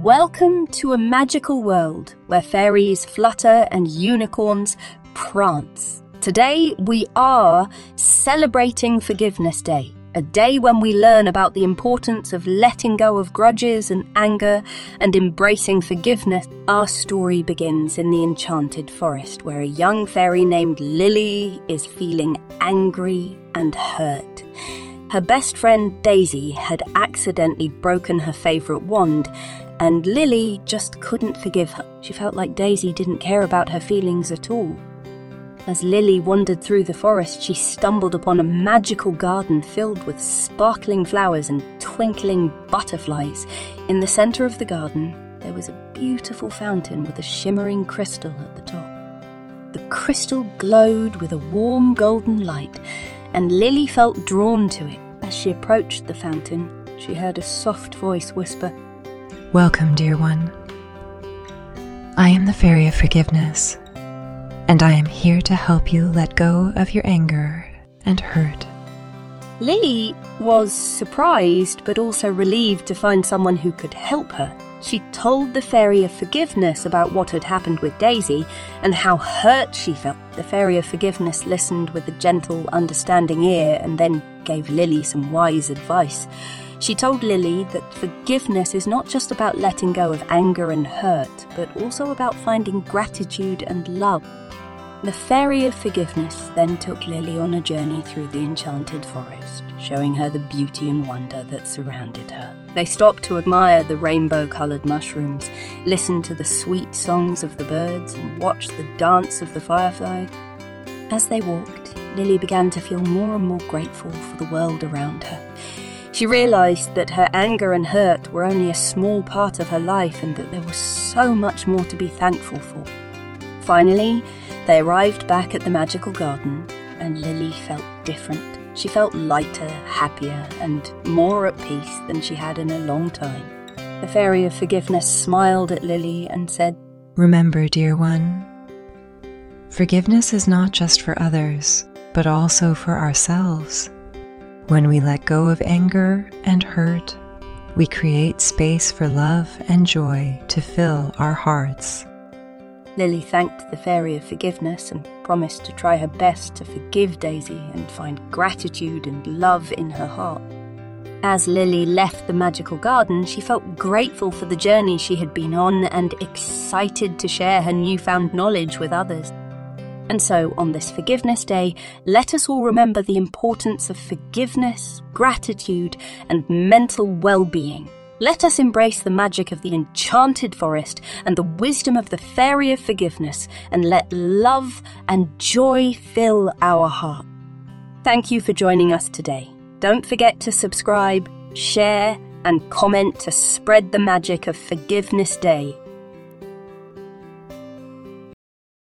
Welcome to a magical world where fairies flutter and unicorns prance. Today we are celebrating Forgiveness Day, a day when we learn about the importance of letting go of grudges and anger and embracing forgiveness. Our story begins in the enchanted forest where a young fairy named Lily is feeling angry and hurt. Her best friend Daisy had accidentally broken her favourite wand, and Lily just couldn't forgive her. She felt like Daisy didn't care about her feelings at all. As Lily wandered through the forest, she stumbled upon a magical garden filled with sparkling flowers and twinkling butterflies. In the centre of the garden, there was a beautiful fountain with a shimmering crystal at the top. The crystal glowed with a warm golden light, and Lily felt drawn to it. As she approached the fountain, she heard a soft voice whisper, "Welcome, dear one. I am the Fairy of Forgiveness, and I am here to help you let go of your anger and hurt." Lily was surprised but also relieved to find someone who could help her. She told the Fairy of Forgiveness about what had happened with Daisy and how hurt she felt. The Fairy of Forgiveness listened with a gentle, understanding ear and then gave Lily some wise advice. She told Lily that forgiveness is not just about letting go of anger and hurt, but also about finding gratitude and love. The Fairy of Forgiveness then took Lily on a journey through the enchanted forest, showing her the beauty and wonder that surrounded her. They stopped to admire the rainbow-coloured mushrooms, listen to the sweet songs of the birds, and watch the dance of the fireflies. As they walked, Lily began to feel more and more grateful for the world around her. She realised that her anger and hurt were only a small part of her life and that there was so much more to be thankful for. Finally, they arrived back at the magical garden, and Lily felt different. She felt lighter, happier, and more at peace than she had in a long time. The Fairy of Forgiveness smiled at Lily and said, "Remember, dear one, forgiveness is not just for others, but also for ourselves. When we let go of anger and hurt, we create space for love and joy to fill our hearts." Lily thanked the Fairy of Forgiveness and promised to try her best to forgive Daisy and find gratitude and love in her heart. As Lily left the magical garden, she felt grateful for the journey she had been on and excited to share her newfound knowledge with others. And so, on this Forgiveness Day, let us all remember the importance of forgiveness, gratitude, and mental well-being. Let us embrace the magic of the enchanted forest and the wisdom of the Fairy of Forgiveness, and let love and joy fill our heart. Thank you for joining us today. Don't forget to subscribe, share, and comment to spread the magic of Forgiveness Day.